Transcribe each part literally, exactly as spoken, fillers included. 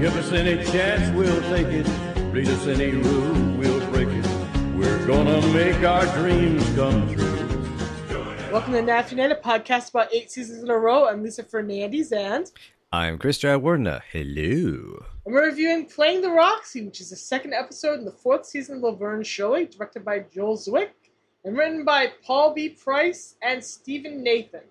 Give us any chance, we'll take it. Read us any rule, we'll break it. We're gonna make our dreams come true. Welcome to Nath United, podcast about eight seasons in a row. I'm Lisa Fernandes, and I'm Chris Trawerna. Hello. And we're reviewing Playing the Roxy, which is the second episode in the fourth season of Laverne Shirley, directed by Joel Zwick and written by Paul B. Price and Stephen Nathan.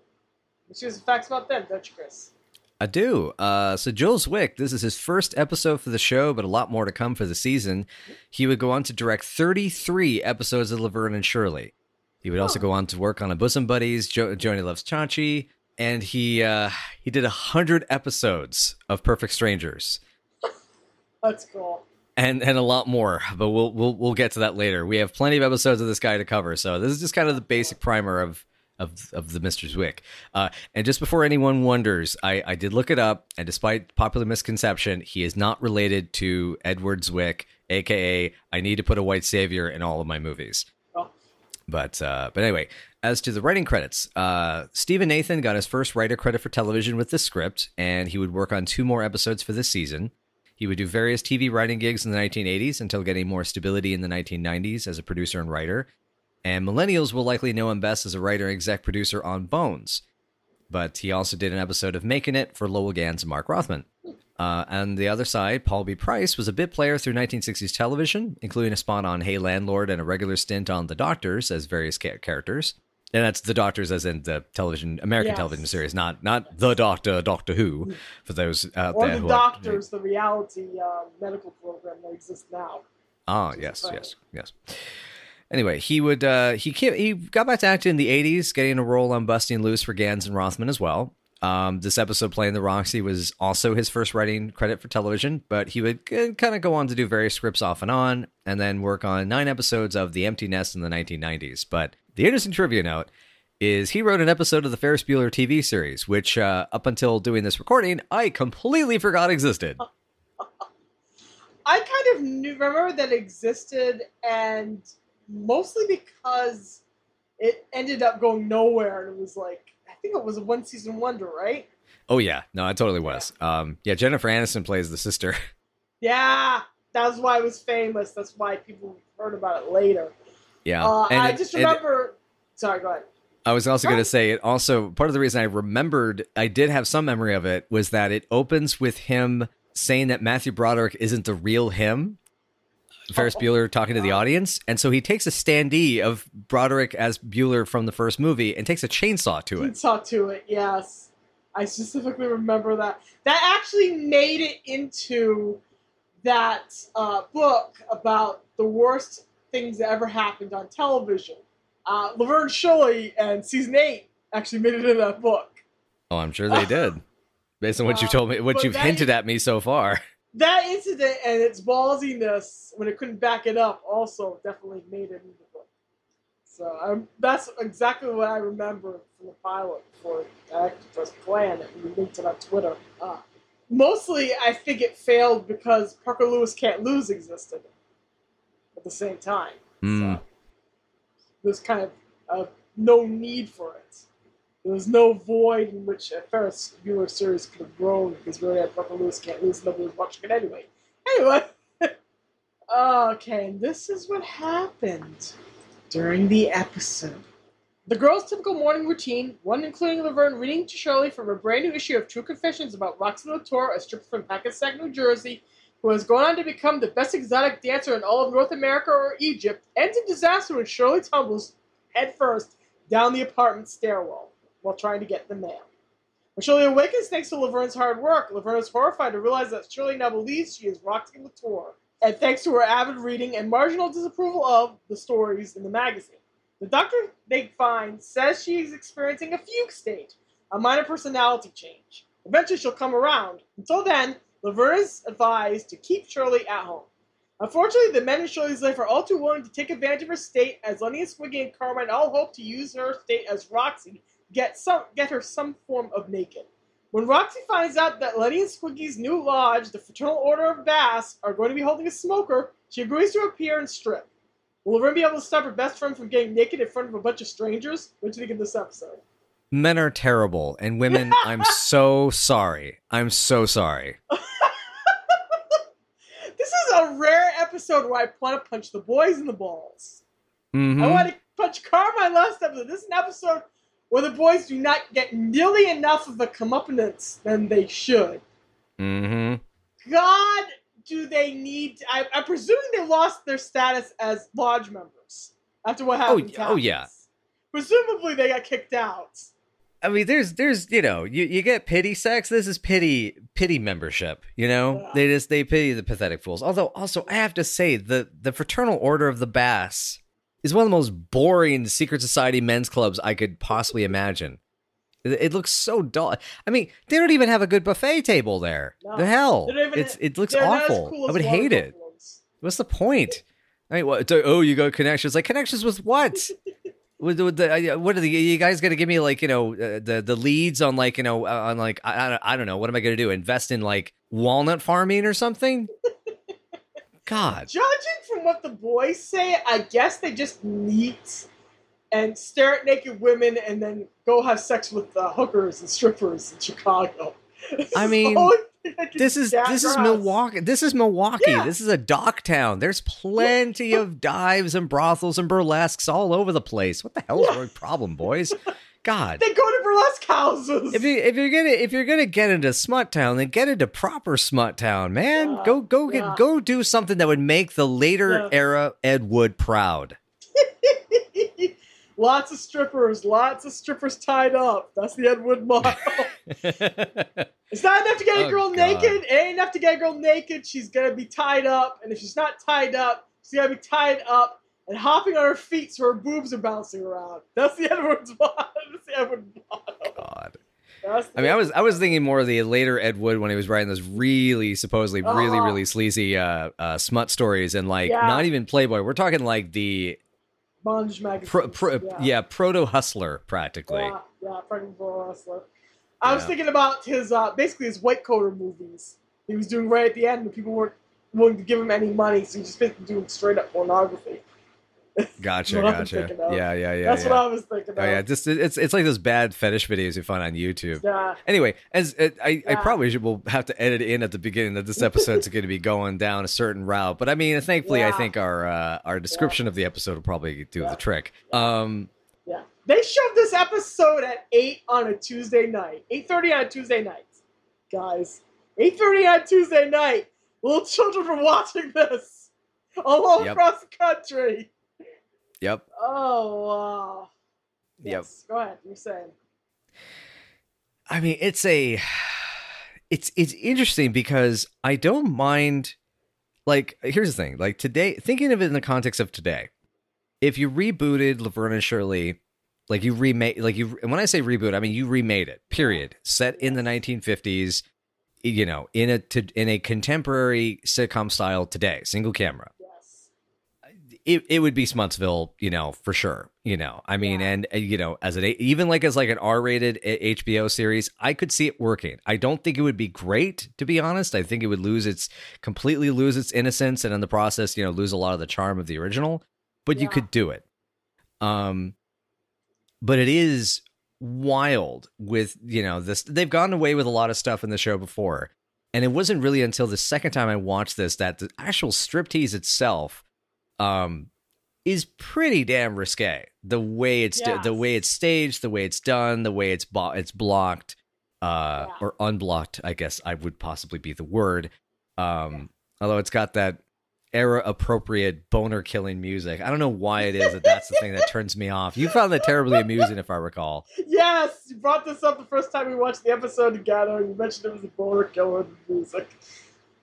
Which is facts about them, don't you, Chris? I do. Uh, so Joel Zwick, this is his first episode for the show, but a lot more to come for the season. He would go on to direct thirty-three episodes of Laverne and Shirley. He would oh. also go on to work on A Bosom Buddies, jo- Joanie Loves Chanchi, and he uh, he did one hundred episodes of Perfect Strangers. That's cool. And and a lot more, but we'll we'll we'll get to that later. We have plenty of episodes of this guy to cover, so this is just kind of the basic primer of Of, of the Mister Zwick. Uh, and just before anyone wonders, I, I did look it up, and despite popular misconception, he is not related to Edward Zwick, a k a. I need to put a white savior in all of my movies. Oh. But uh, but anyway, as to the writing credits, uh, Stephen Nathan got his first writer credit for television with this script, and he would work on two more episodes for this season. He would do various T V writing gigs in the nineteen eighties until getting more stability in the nineteen nineties as a producer and writer. And millennials will likely know him best as a writer and exec producer on Bones. But he also did an episode of Making It for Lowell Ganz and Mark Rothman. Uh, on the other side, Paul B. Price was a bit player through nineteen sixties television, including a spot on Hey Landlord and a regular stint on The Doctors as various ca- characters. And that's The Doctors as in the television, American yes. television series, not not The Doctor, Doctor Who, for those out or there. Or The Doctors, are, the reality uh, medical program that exists now. Ah, yes, yes, yes, yes. Anyway, he would uh, he came, he got back to acting in the eighties, getting a role on Busting Loose for Ganz and Rothman as well. Um, this episode, Playing the Roxy, was also his first writing credit for television, but he would g- kind of go on to do various scripts off and on, and then work on nine episodes of The Empty Nest in the nineteen nineties. But the interesting trivia note is he wrote an episode of the Ferris Bueller T V series, which uh, up until doing this recording, I completely forgot existed. I kind of knew, remember that existed and... mostly because it ended up going nowhere, and it was like, I think it was a one-season wonder, right? Oh, yeah. No, it totally was. Yeah. Um, yeah, Jennifer Aniston plays the sister. Yeah, that's why it was famous. That's why people heard about it later. Yeah. Uh, and I it, just remember... It, sorry, go ahead. I was also going to say, it also part of the reason I remembered, I did have some memory of it, was that it opens with him saying that Matthew Broderick isn't the real him. Ferris Bueller talking to the audience, and so he takes a standee of Broderick as Bueller from the first movie and takes a chainsaw to it. Chainsaw to it, yes. I specifically remember that. That actually made it into that uh, book about the worst things that ever happened on television. Uh, Laverne Shirley and season eight actually made it into that book. Oh, I'm sure they did. Based on what uh, you told me, what you've hinted is- at me so far. That incident and its ballsiness, when it couldn't back it up, also definitely made it into the book. So I'm, that's exactly what I remember from the pilot before I actually was playing it. We linked it on Twitter. Uh, mostly, I think it failed because Parker Lewis Can't Lose existed at the same time. Mm. So there's kind of uh, no need for it. There was no void in which a Ferris Bueller series could have grown because we already had Parker Lewis Can't Lose, nobody was watching it anyway. Anyway. Okay, and this is what happened during the episode. The girls' typical morning routine, one including Laverne reading to Shirley from a brand new issue of True Confessions about Roxanne LaTorre, a stripper from Hackensack, New Jersey, who has gone on to become the best exotic dancer in all of North America or Egypt, ends in disaster when Shirley tumbles headfirst down the apartment stairwell while trying to get the mail. When Shirley awakens thanks to Laverne's hard work, Laverne is horrified to realize that Shirley now believes she is Roxanne LaTorre, and thanks to her avid reading and marginal disapproval of the stories in the magazine. The doctor they find says she is experiencing a fugue state, a minor personality change. Eventually she'll come around. Until then, Laverne is advised to keep Shirley at home. Unfortunately, the men in Shirley's life are all too willing to take advantage of her state, as Lenny and Squiggy and Carmine all hope to use her state as Roxy, Get some, get her some form of naked. When Roxy finds out that Lenny and Squiggy's new lodge, the Fraternal Order of Bass, are going to be holding a smoker, she agrees to appear and strip. Will Laverne be able to stop her best friend from getting naked in front of a bunch of strangers? What do you think of this episode? Men are terrible, and women, I'm so sorry. I'm so sorry. is a rare episode where I want to punch the boys in the balls. Mm-hmm. I want to punch Carmine last episode. This is an episode where the boys do not get nearly enough of a comeuppance than they should. Mm-hmm. God, do they need... I, I'm presuming they lost their status as lodge members after what happened. Oh, oh yeah. Presumably they got kicked out. I mean, there's, there's, you know, you, you get pity sex. This is pity, pity membership. You know, yeah. they just, they pity the pathetic fools. Although also I have to say the, the Fraternal Order of the Bass is one of the most boring secret society men's clubs I could possibly imagine. It, it looks so dull. I mean, they don't even have a good buffet table there. No. The hell even, it's, it looks awful. Cool I would hate it. Problems. What's the point? I mean, what, oh, you got connections, like connections with what? With, with the, what are the, you guys going to give me like, you know, uh, the, the leads on like, you know, uh, on like, I, I, I don't know. What am I going to do? Invest in like walnut farming or something? God. Judging from what the boys say, I guess they just meet and stare at naked women and then go have sex with uh, hookers and strippers in Chicago. I mean, this is, this is Milwaukee. This is Milwaukee. Yeah. This is a dock town. There's plenty yeah. of dives and brothels and burlesques all over the place. What the hell is yeah. your problem, boys? God, they go to burlesque houses. If, you, if you're gonna if you're gonna get into smut town, then get into proper smut town, man. Yeah. Go go yeah. get, go do something that would make the later yeah. era Ed Wood proud. Lots of strippers, lots of strippers tied up. That's the Ed Wood model. It's not enough to get a girl oh, naked. It ain't enough to get a girl naked. She's going to be tied up. And if she's not tied up, she's going to be tied up and hopping on her feet so her boobs are bouncing around. That's the Ed Wood model. That's the Ed Wood model. God. I mean, I was I was thinking more of the later Ed Wood when he was writing those really, supposedly, uh-huh. really, really sleazy uh, uh, smut stories and, like, yeah. not even Playboy. We're talking, like, the... Bondage magazine. Pro, pro, yeah. yeah, proto hustler practically. Yeah, yeah, proto hustler. I yeah. was thinking about his uh, basically his white coater movies he was doing right at the end when people weren't willing to give him any money, so he just basically doing straight up pornography. Gotcha, gotcha. Yeah, yeah, yeah. That's yeah. what I was thinking about. Oh, yeah, just it's it's like those bad fetish videos you find on YouTube. Yeah. Anyway, as uh, I, yeah. I probably should, will have to edit in at the beginning that this episode's going to be going down a certain route, but I mean, thankfully, yeah. I think our uh, our description yeah. of the episode will probably do yeah. the trick. Um, yeah, they showed this episode at eight on a Tuesday night, eight thirty on a Tuesday night, guys. Eight thirty on a Tuesday night. Little children were watching this all yep. across the country. Yep. Oh, wow. Yes. Yep. Go ahead. You're saying. I mean, it's a, it's, it's interesting because I don't mind, like, here's the thing, like today, thinking of it in the context of today, if you rebooted Laverne and Shirley, like you remade, like you, and when I say reboot, I mean, you remade it, period, set in the nineteen fifties, you know, in a, to, in a contemporary sitcom style today, single camera. It, it would be Smutsville, you know, for sure. You know, I mean, yeah. and, and, you know, as an even like as like an R-rated H B O series, I could see it working. I don't think it would be great, to be honest. I think it would lose its completely lose its innocence and in the process, you know, lose a lot of the charm of the original. But yeah. you could do it. Um, but it is wild with, you know, this. They've gotten away with a lot of stuff in the show before. And it wasn't really until the second time I watched this that the actual striptease itself um is pretty damn risque, the way it's yes. the way it's staged, the way it's done, the way it's bo- it's blocked uh yeah. or unblocked, I guess I would possibly be the word. um yeah. Although it's got that era appropriate boner killing music. I don't know why it is that that's the thing that turns me off. You found that terribly amusing, if I recall. Yes, you brought this up the first time we watched the episode together and you mentioned it was a boner killer music,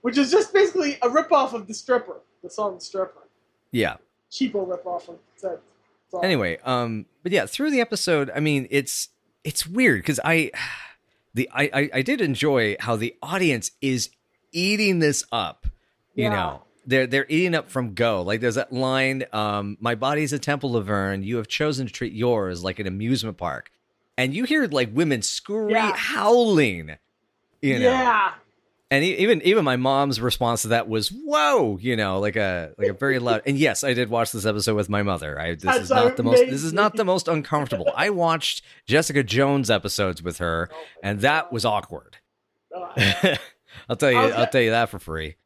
which is just basically a ripoff of the stripper the song the stripper. Yeah. Cheapo ripoff of that song. Anyway, um, but yeah, through the episode, I mean, it's it's weird because I the I, I, I did enjoy how the audience is eating this up. You yeah. know, they're they're eating up from go. Like there's that line, um, my body's a temple, Laverne. You have chosen to treat yours like an amusement park. And you hear like women scream, yeah. howling. You know. Yeah. And even even my mom's response to that was, whoa, you know, like a like a very loud. And yes, I did watch this episode with my mother. I, this That's is not amazing. the most this is not the most uncomfortable. I watched Jessica Jones episodes with her, oh and that God. was awkward. Oh, I'll tell you, I'll tell you that for free.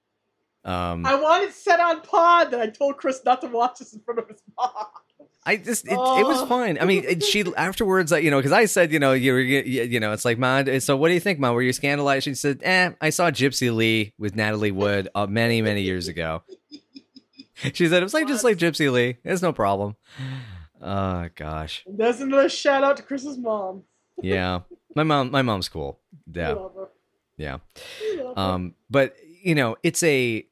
Um, I wanted set on pod that I told Chris not to watch this in front of his mom. I just it, oh. it was fun. I mean, it, she afterwards, you know, because I said, you know, you, you you know, it's like, Mom, so what do you think, Mom? Were you scandalized? She said, eh, I saw Gypsy Lee with Natalie Wood uh, many, many years ago. She said, it was like just like Gypsy Lee. It's no problem. Oh, gosh. There's another shout out to Chris's mom. Yeah, my mom. My mom's cool. Yeah, love her. Yeah. Love her. Um, but you know, it's a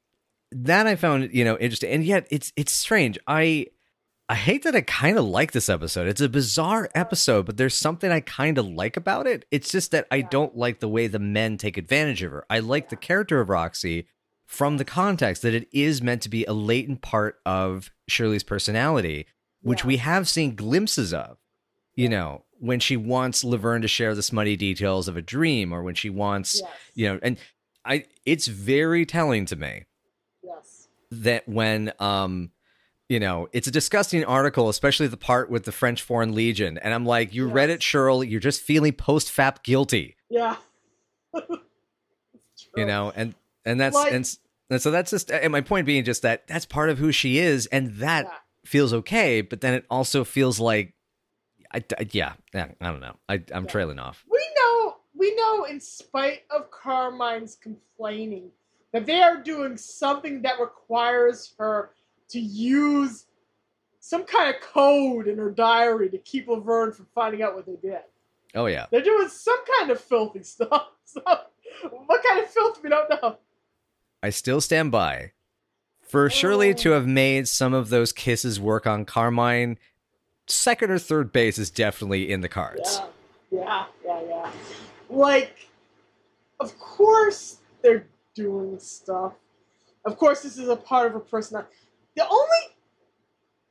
that I found you know interesting, and yet it's it's strange. I. I hate that I kind of like this episode. It's a bizarre episode, but there's something I kind of like about it. It's just that I don't like the way the men take advantage of her. I like the character of Roxy from the context that it is meant to be a latent part of Shirley's personality, which yeah. we have seen glimpses of, you know, when she wants Laverne to share the smutty details of a dream or when she wants, yes. you know, and I, it's very telling to me yes. that when, um, you know, it's a disgusting article, especially the part with the French Foreign Legion. And I'm like, you yes. read it, Cheryl. You're just feeling post-fap guilty. Yeah. You know, and and that's like, and, and so that's just and my point being just that that's part of who she is. And that yeah. feels OK. But then it also feels like, I, I, yeah, I don't know. I, I'm yeah. trailing off. We know, we know in spite of Carmine's complaining that they are doing something that requires her to use some kind of code in her diary to keep Laverne from finding out what they did. Oh, yeah. They're doing some kind of filthy stuff. So what kind of filth? We don't know. I still stand by. For oh. Shirley to have made some of those kisses work on Carmine, second or third base is definitely in the cards. Yeah, yeah, yeah. yeah. Like, of course they're doing stuff. Of course this is a part of her personality. The only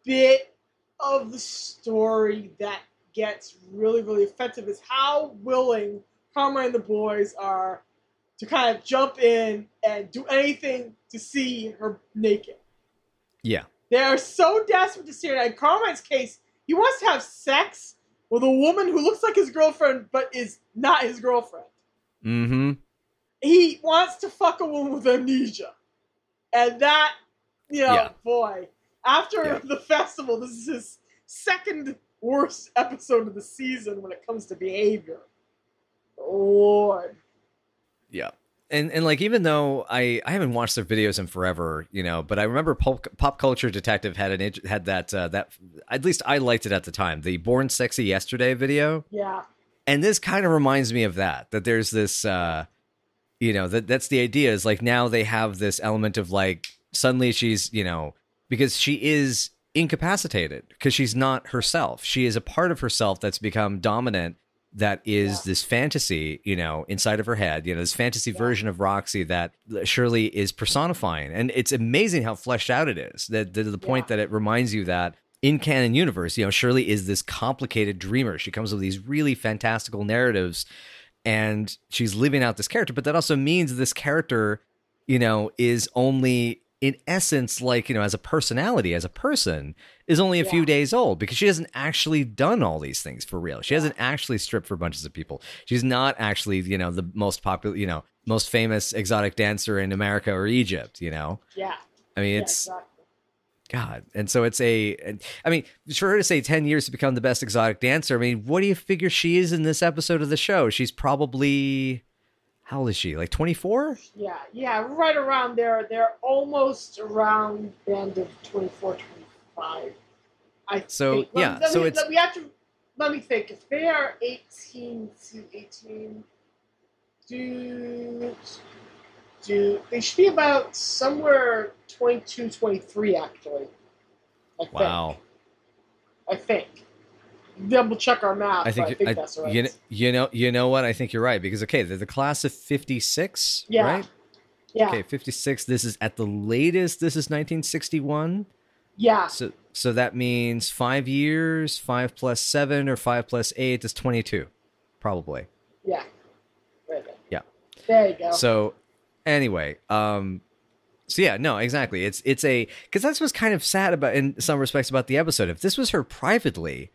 bit of the story that gets really, really offensive is how willing Carmine and the boys are to kind of jump in and do anything to see her naked. Yeah. They are so desperate to see her. In Carmine's case, he wants to have sex with a woman who looks like his girlfriend but is not his girlfriend. Mm-hmm. He wants to fuck a woman with amnesia. And that... You know, yeah, boy. After yeah. the festival, this is his second worst episode of the season when it comes to behavior. Lord. Yeah. And and like, even though I, I haven't watched their videos in forever, you know, but I remember Pop, Pop Culture Detective had an had that, uh, that, at least I liked it at the time, the Born Sexy Yesterday video. Yeah. And this kind of reminds me of that, that there's this, uh, you know, that that's the idea is like now they have this element of like, suddenly she's, you know, because she is incapacitated because she's not herself. She is a part of herself that's become dominant. That is yeah. this fantasy, you know, inside of her head, you know, this fantasy yeah. version of Roxy that Shirley is personifying. And it's amazing how fleshed out it is that to the point yeah. that it reminds you that in canon universe, you know, Shirley is this complicated dreamer. She comes with these really fantastical narratives and she's living out this character. But that also means this character, you know, is only... in essence, like, you know, as a personality, as a person, is only a yeah. few days old because she hasn't actually done all these things for real. She yeah. hasn't actually stripped for bunches of people. She's not actually, you know, the most popular, you know, most famous exotic dancer in America or Egypt, you know? Yeah. I mean, yeah, it's... Exactly. God. And so it's a... I mean, for her to say ten years to become the best exotic dancer, I mean, what do you figure she is in this episode of the show? She's probably... How old is she? Like twenty-four? Yeah, yeah, right around there. They're almost around the end of twenty-four, twenty-five. I so, think. Let, yeah, let so me, it's... Let, we have to, let me think. If they are eighteen to eighteen, do, do, they should be about somewhere twenty-two, twenty-three, actually. I wow. Think. I think. Double check our math. I think, I think I, that's right. You know, you know, you know what? I think you're right because okay, they're the class of fifty-six, yeah. right? Yeah. Okay, fifty-six. This is at the latest. This is nineteen sixty-one. Yeah. So, so that means five years. Five plus seven or five plus eight is twenty-two, probably. Yeah. Right there. Yeah. There you go. So, anyway, um, so yeah, no, exactly. It's it's a because that's what's kind of sad about in some respects about the episode. If this was her privately.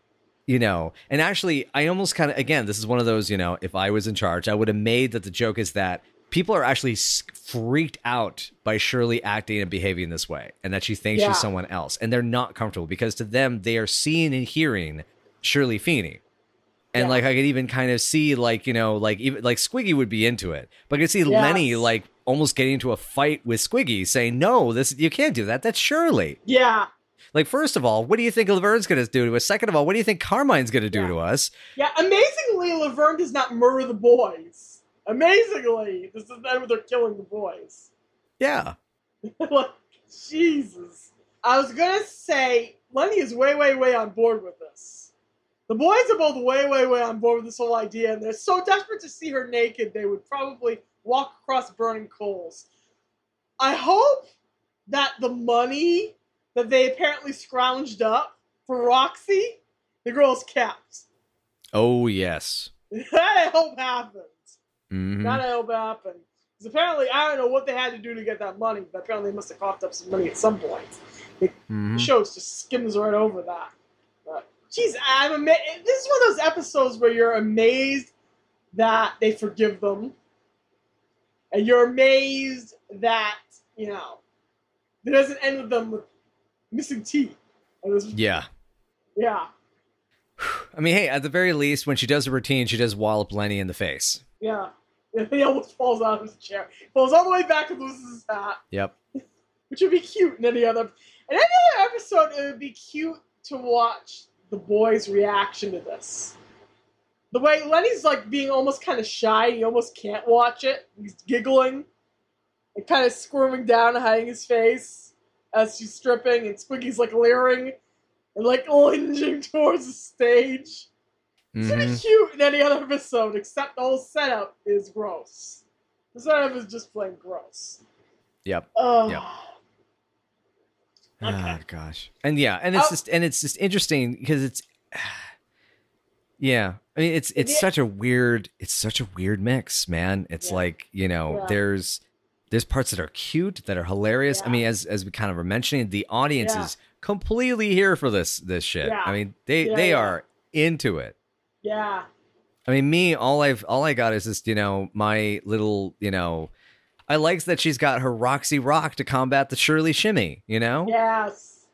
You know, and actually, I almost kind of, again, this is one of those, you know, if I was in charge, I would have made that the joke is that people are actually freaked out by Shirley acting and behaving this way, and that she thinks yeah. she's someone else. And they're not comfortable because to them, they are seeing and hearing Shirley Feeney. And yeah. like, I could even kind of see like, you know, like even like Squiggy would be into it, but I could see yes. Lenny like almost getting into a fight with Squiggy saying, no, this, you can't do that. That's Shirley. Yeah. Like, first of all, what do you think Laverne's going to do to us? Second of all, what do you think Carmine's going to do yeah. to us? Yeah. Amazingly, Laverne does not murder the boys. Amazingly, this is not where they're killing the boys. Yeah. Like, Jesus. I was going to say, Lenny is way, way, way on board with this. The boys are both way, way, way on board with this whole idea, and they're so desperate to see her naked, they would probably walk across burning coals. I hope that the money that they apparently scrounged up for Roxy, the girl's kept. Oh, yes. That I hope happened. Mm-hmm. That I hope happened. Because apparently, I don't know what they had to do to get that money, but apparently they must have coughed up some money at some point. The mm-hmm. show just skims right over that. But, geez, I'm amazed. This is one of those episodes where you're amazed that they forgive them. And you're amazed that, you know, it doesn't end with them with missing teeth. Yeah. Yeah. I mean, hey, at the very least, when she does a routine, she does wallop Lenny in the face. Yeah. He almost falls out of his chair. He falls all the way back and loses his hat. Yep. Which would be cute in any other... In any other episode, it would be cute to watch the boys' reaction to this. The way Lenny's, like, being almost kind of shy. He almost can't watch it. He's giggling and kind of squirming down and hiding his face as she's stripping, and Squiggy's like leering and like lunging towards the stage. Mm-hmm. It's pretty cute in any other episode, except the whole setup is gross. The setup is just plain gross. Yep. Uh, yep. Okay. Oh gosh. And yeah, and it's oh. just and it's just interesting because it's yeah. I mean it's it's yeah. such a weird it's such a weird mix, man. It's yeah. like, you know, yeah. there's There's parts that are cute, that are hilarious. Yeah. I mean, as as we kind of were mentioning, the audience yeah. is completely here for this this shit. Yeah. I mean, they yeah, they yeah. are into it. Yeah. I mean, me, all I've all I got is this, you know, my little, you know, I like that she's got her Roxy rock to combat the Shirley shimmy, you know? Yes.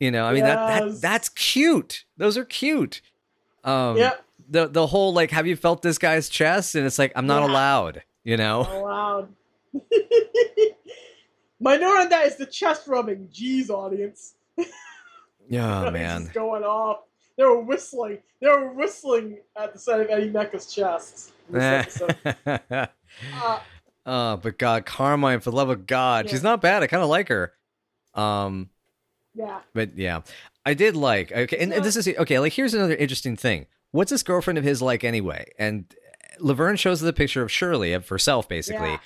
You know, I mean yes. that, that that's cute. Those are cute. Um yep. the the whole like, have you felt this guy's chest? And it's like, I'm not yeah. allowed, you know? Not allowed. My note on that is the chest rubbing. Jeez, audience. Yeah, oh, man. Just going off. They were whistling. They were whistling at the sight of Eddie Mecca's chest. uh, uh, but God, Carmine, for the love of God, yeah. she's not bad. I kind of like her. Um, yeah. But yeah, I did like. Okay, and, yeah. and this is okay. Like, here's another interesting thing. What's this girlfriend of his like anyway? And Laverne shows the picture of Shirley of herself, basically. Yeah.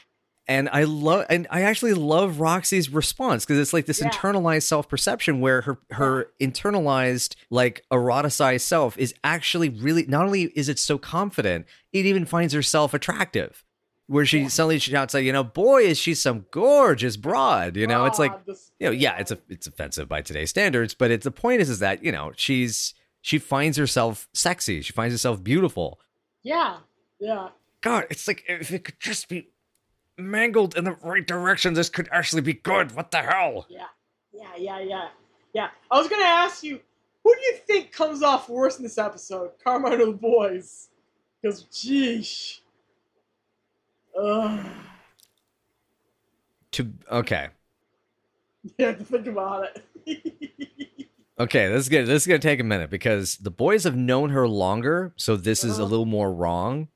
And I love, and I actually love Roxy's response because it's like this yeah. internalized self-perception where her her internalized, like, eroticized self is actually really, not only is it so confident, it even finds herself attractive. Where she yeah. suddenly shouts out, you know, boy, is she some gorgeous broad, you know? Oh, it's like, you know, yeah, it's a, it's offensive by today's standards, but it's the point is, is that, you know, she's, she finds herself sexy. She finds herself beautiful. Yeah, yeah. God, it's like, if it could just be mangled in the right direction, this could actually be good. What the hell? Yeah, yeah, yeah, yeah, yeah. I was gonna ask you, who do you think comes off worse in this episode, Carmine or the boys? Because, geez, Ugh. to okay. You have to think about it. Okay, this is good. This is gonna take a minute because the boys have known her longer, so this uh-huh. is a little more wrong.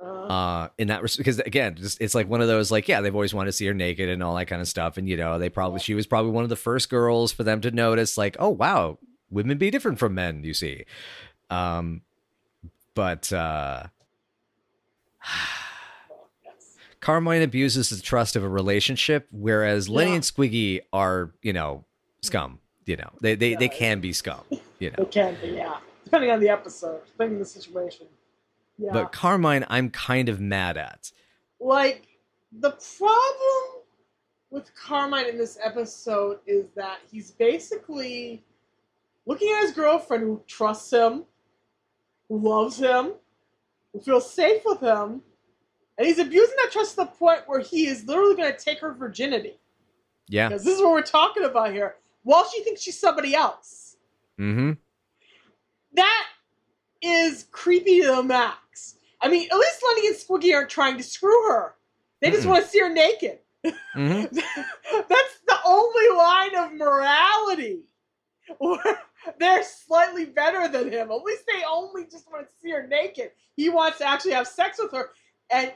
Uh, in that res- because again, just, it's like one of those, like, yeah, they've always wanted to see her naked and all that kind of stuff. And, you know, they probably, she was probably one of the first girls for them to notice, like, oh, wow, women be different from men, you see. Um, but, uh, Carmine abuses the trust of a relationship, whereas Lenny yeah. and Squiggy are, you know, scum, you know, they, they, yeah. they can be scum, you know, they can be, yeah, depending on the episode, depending on the situation. Yeah. But Carmine, I'm kind of mad at. Like, the problem with Carmine in this episode is that he's basically looking at his girlfriend who trusts him, who loves him, who feels safe with him, And he's abusing that trust to the point where he is literally going to take her virginity. Yeah. Because this is what we're talking about here. While she thinks she's somebody else. Mm-hmm. That is creepy to the max. I mean, at least Lenny and Squiggy aren't trying to screw her. They just mm-hmm. want to see her naked. Mm-hmm. That's the only line of morality where they're slightly better than him. At least they only just want to see her naked. He wants to actually have sex with her. And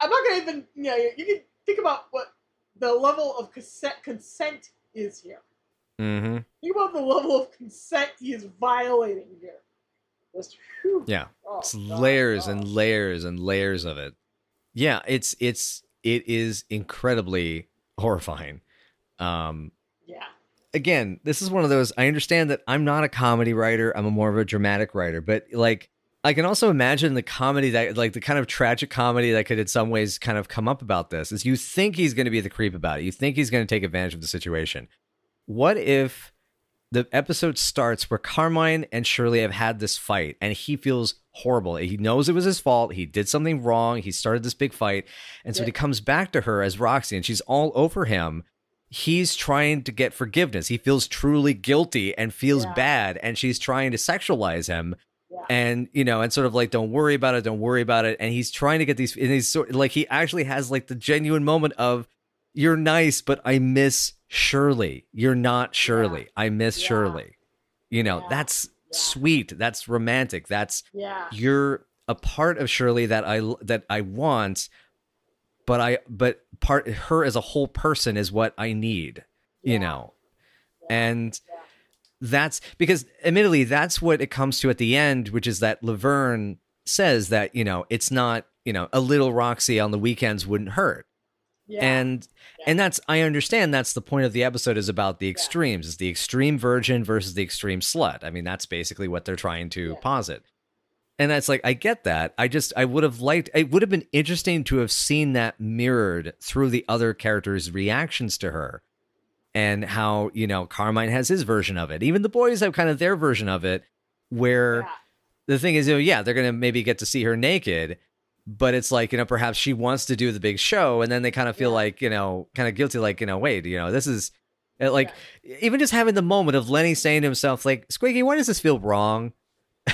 I'm not going to even, you know, you can think about what the level of consent, consent is here. Mm-hmm. Think about the level of consent he is violating here. Just, whew, yeah. Oh, it's God, layers God. and layers and layers of it. Yeah, it's, it's, it is incredibly horrifying. Um, yeah. Again, this is one of those, I understand that I'm not a comedy writer. I'm a more of a dramatic writer, but like, I can also imagine the comedy that, like, the kind of tragic comedy that could in some ways kind of come up about this is you think he's going to be the creep about it. You think he's going to take advantage of the situation. What if the episode starts where Carmine and Shirley have had this fight and he feels horrible. He knows it was his fault. He did something wrong. He started this big fight. And so yeah. when he comes back to her as Roxy and she's all over him. He's trying to get forgiveness. He feels truly guilty and feels yeah. bad. And she's trying to sexualize him. Yeah. And, you know, and sort of like, don't worry about it. Don't worry about it. And he's trying to get these, and he's sort like, he actually has like the genuine moment of, you're nice, but I miss Shirley. You're not Shirley. Yeah. I miss yeah. Shirley. You know, yeah. that's yeah. sweet. That's romantic. That's, yeah. you're a part of Shirley that I, that I want, but I, but part her as a whole person is what I need, yeah. you know? Yeah. And, yeah. that's because admittedly, that's what it comes to at the end, which is that Laverne says that, you know, it's not, you know, a little Roxy on the weekends wouldn't hurt. Yeah. And, yeah. and that's, I understand that's the point of the episode is about the extremes. Yeah. It's the extreme virgin versus the extreme slut. I mean, that's basically what they're trying to yeah. posit. And that's like, I get that. I just, I would have liked, it would have been interesting to have seen that mirrored through the other characters' reactions to her. And how, you know, Carmine has his version of it. Even the boys have kind of their version of it, where yeah. the thing is, you know, yeah, they're going to maybe get to see her naked, but it's like, you know, perhaps she wants to do the big show. And then they kind of feel yeah. like, you know, kind of guilty, like, you know, wait, you know, this is like, yeah. even just having the moment of Lenny saying to himself, like, Squiggy, why does this feel wrong?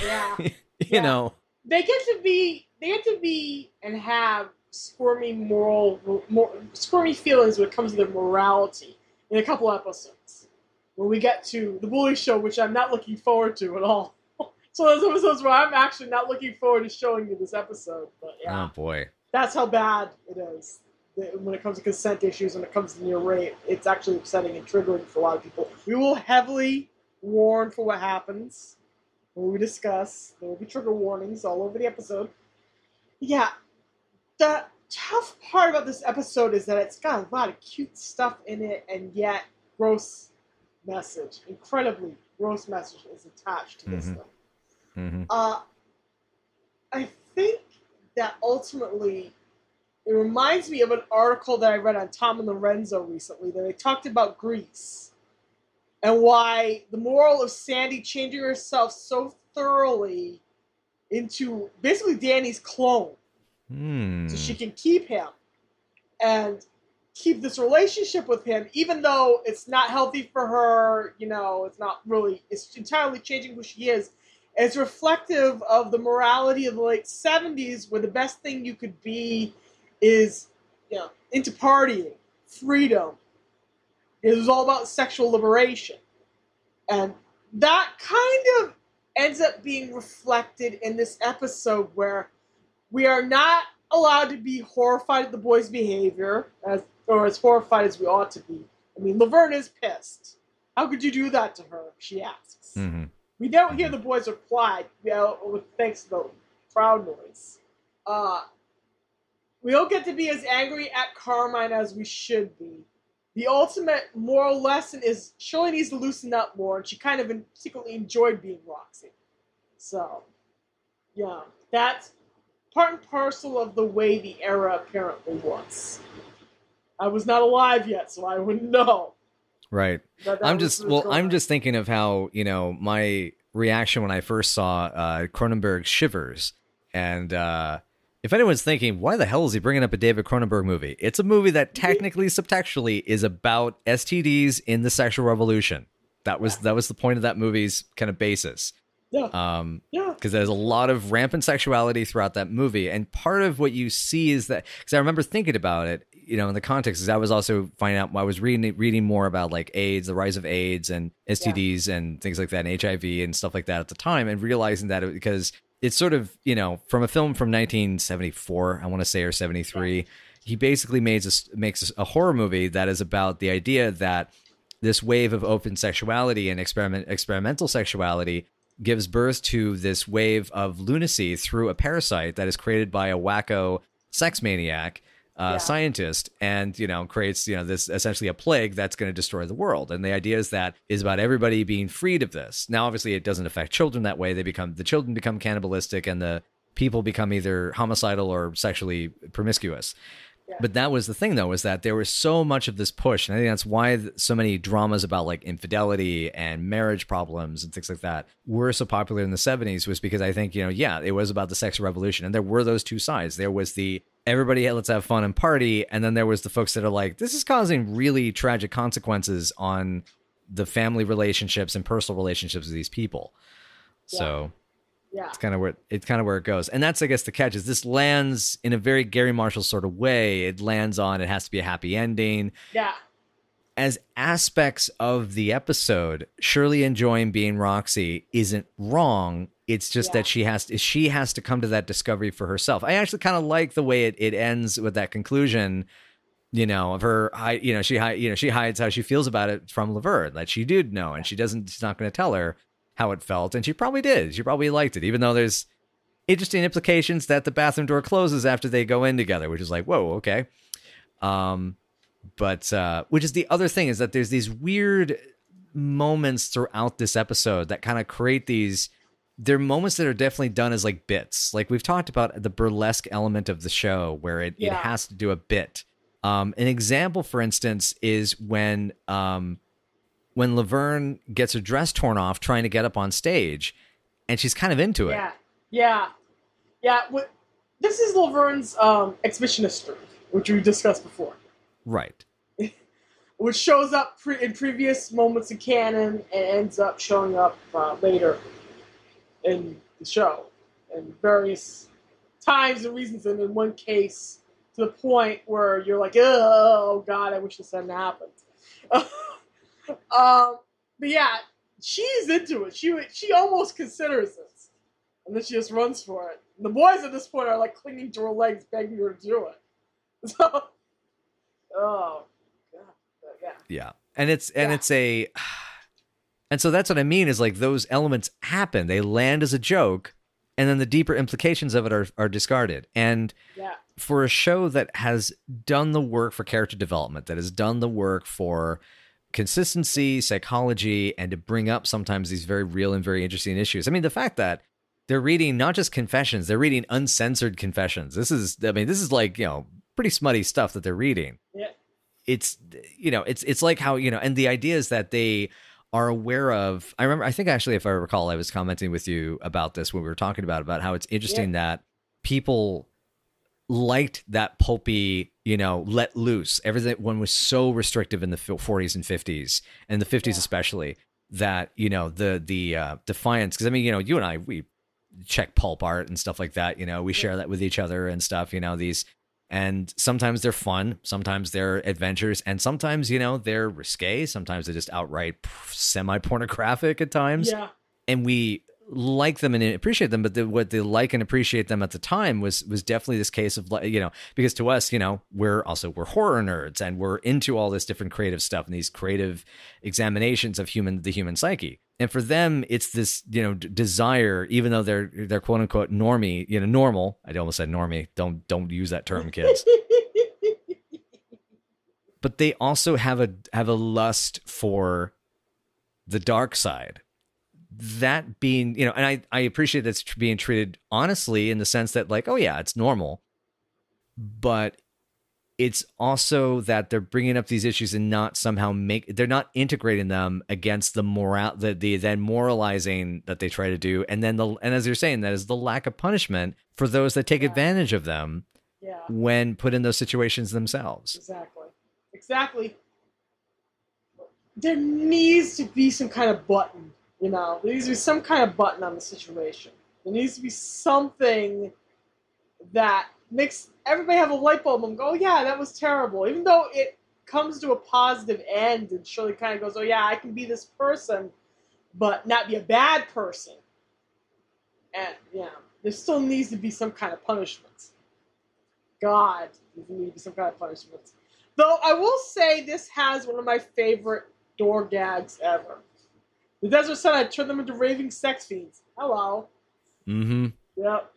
Yeah. you yeah. know, they get to be, they get to be and have squirmy moral, more, squirmy feelings when it comes to their morality. In a couple episodes, when we get to the Bully Show, which I'm not looking forward to at all. So those episodes where I'm actually not looking forward to showing you this episode. But yeah, oh boy, that's how bad it is when it comes to consent issues. When it comes to near rape, it's actually upsetting and triggering for a lot of people. We will heavily warn for what happens when we discuss. There will be trigger warnings all over the episode. Yeah, that. Tough part about this episode is that it's got a lot of cute stuff in it, and yet gross message, incredibly gross message is attached to this mm-hmm. stuff. Mm-hmm. Uh, I think that ultimately it reminds me of an article that I read on Tom and Lorenzo recently that they talked about Grease and why the moral of Sandy changing herself so thoroughly into basically Danny's clone. So she can keep him and keep this relationship with him, even though it's not healthy for her, you know, it's not really, it's entirely changing who she is. It's reflective of the morality of the late seventies, where the best thing you could be is, you know, into partying, freedom. It was all about sexual liberation. And that kind of ends up being reflected in this episode where we are not allowed to be horrified at the boys' behavior, as or as horrified as we ought to be. I mean, Laverne is pissed. How could you do that to her? She asks. Mm-hmm. We don't mm-hmm. hear the boys reply, you know, with thanks to the crowd noise. Uh, we don't get to be as angry at Carmine as we should be. The ultimate moral lesson is Shirley needs to loosen up more, and she kind of secretly enjoyed being Roxy. So, yeah, that's part and parcel of the way the era apparently was. I was not alive yet, so I wouldn't know. Right. That, that I'm just, well, I'm on. just thinking of how, you know, my reaction when I first saw uh, Cronenberg's Shivers and uh, If anyone's thinking, why the hell is he bringing up a David Cronenberg movie? It's a movie that technically, subtextually, is about S T Ds in the sexual revolution. That was yeah. that was the point of that movie's kind of basis. Yeah. Um, yeah. Because there's a lot of rampant sexuality throughout that movie. And part of what you see is that, because I remember thinking about it, you know, in the context, is I was also finding out, I was reading reading more about like AIDS, the rise of AIDS and S T Ds yeah. and things like that, and H I V and stuff like that at the time, and realizing that it, because it's sort of, you know, from a film from nineteen seventy-four, I want to say, or seventy-three, yeah. he basically makes a, makes a horror movie that is about the idea that this wave of open sexuality and experiment experimental sexuality gives birth to this wave of lunacy through a parasite that is created by a wacko sex maniac Uh, yeah. scientist, and you know creates you know this essentially a plague that's going to destroy the world. And the idea is that is about everybody being freed of this. Now obviously it doesn't affect children that way. They become the children become cannibalistic and the people become either homicidal or sexually promiscuous. Yeah. But that was the thing though, is that there was so much of this push, and I think that's why th so many dramas about like infidelity and marriage problems and things like that were so popular in the seventies, was because I think, you know, yeah, it was about the sexual revolution, and there were those two sides. There was the everybody, let's have fun and party. And then there was the folks that are like, this is causing really tragic consequences on the family relationships and personal relationships of these people. Yeah. So yeah, it's kind of where it's kind of where it goes. And that's, I guess, the catch is this lands in a very Gary Marshall sort of way. It lands on, it has to be a happy ending. Yeah. As aspects of the episode, Shirley enjoying being Roxy isn't wrong. It's just yeah. that she has to, she has to come to that discovery for herself. I actually kind of like the way it, it ends with that conclusion, you know, of her, you know, she, you know, she hides how she feels about it from Laverne, that she did know, and she doesn't, she's not going to tell her how it felt. And she probably did. She probably liked it, even though there's interesting implications that the bathroom door closes after they go in together, which is like, whoa, okay. Um, but, uh, which is the other thing, is that there's these weird moments throughout this episode that kind of create these, there are moments that are definitely done as like bits. Like we've talked about the burlesque element of the show where it, yeah. it has to do a bit. Um, an example, for instance, is when um, when Laverne gets her dress torn off trying to get up on stage, and she's kind of into yeah. it. Yeah. Yeah. Yeah. This is Laverne's um, exhibitionist troupe, which we discussed before. Right. Which shows up pre in previous moments in canon and ends up showing up uh, later in the show, and various times and reasons, and in one case to the point where you're like, oh God, I wish this hadn't happened. um, but yeah, she's into it. She she almost considers this, and then she just runs for it. And the boys at this point are like clinging to her legs, begging her to do it. So, oh God, but yeah, yeah, and it's and yeah. it's a. And so that's what I mean, is like those elements happen. They land as a joke, and then the deeper implications of it are, are discarded. And yeah. for a show that has done the work for character development, that has done the work for consistency, psychology, and to bring up sometimes these very real and very interesting issues. I mean, the fact that they're reading not just confessions, they're reading uncensored confessions. This is, I mean, this is like, you know, pretty smutty stuff that they're reading. Yeah. It's, you know, it's, it's like how, you know, and the idea is that they are aware of, I remember, I think actually, if I recall, I was commenting with you about this when we were talking about, about how it's interesting yeah. that people liked that pulpy, you know, let loose. Everything one was so restrictive in the forties and fifties, and the fifties yeah. especially, that, you know, the, the uh, defiance, because I mean, you know, you and I, we check pulp art and stuff like that, you know, we yeah. share that with each other and stuff, you know, these, and sometimes they're fun, sometimes they're adventures, and sometimes, you know, they're risque, sometimes they're just outright semi-pornographic at times. Yeah. And we like them and appreciate them, but the, what they like and appreciate them at the time was was definitely this case of, you know, because to us, you know, we're also, we're horror nerds, and we're into all this different creative stuff and these creative examinations of human the human psyche. And for them, it's this, you know, desire, even though they're, they're quote unquote normie, you know, normal. I almost said normie. Don't, don't use that term, kids. But they also have a, have a lust for the dark side. That being, you know, and I, I appreciate that's being treated honestly in the sense that like, oh yeah, it's normal. But it's also that they're bringing up these issues and not somehow make, they're not integrating them against the moral, the, the then moralizing that they try to do. And then the, and as you're saying, that is the lack of punishment for those that take yeah. advantage of them yeah. when put in those situations themselves. Exactly. Exactly. There needs to be some kind of button, you know, there needs to be some kind of button on the situation. There needs to be something that makes everybody have a light bulb and go, oh, yeah, that was terrible. Even though it comes to a positive end and Shirley kind of goes, oh, yeah, I can be this person, but not be a bad person. And, you know, there still needs to be some kind of punishment. God, there needs to be some kind of punishment. Though I will say this has one of my favorite door gags ever. The Desert Sun, I turned them into raving sex fiends. Hello. Mm-hmm. Yep.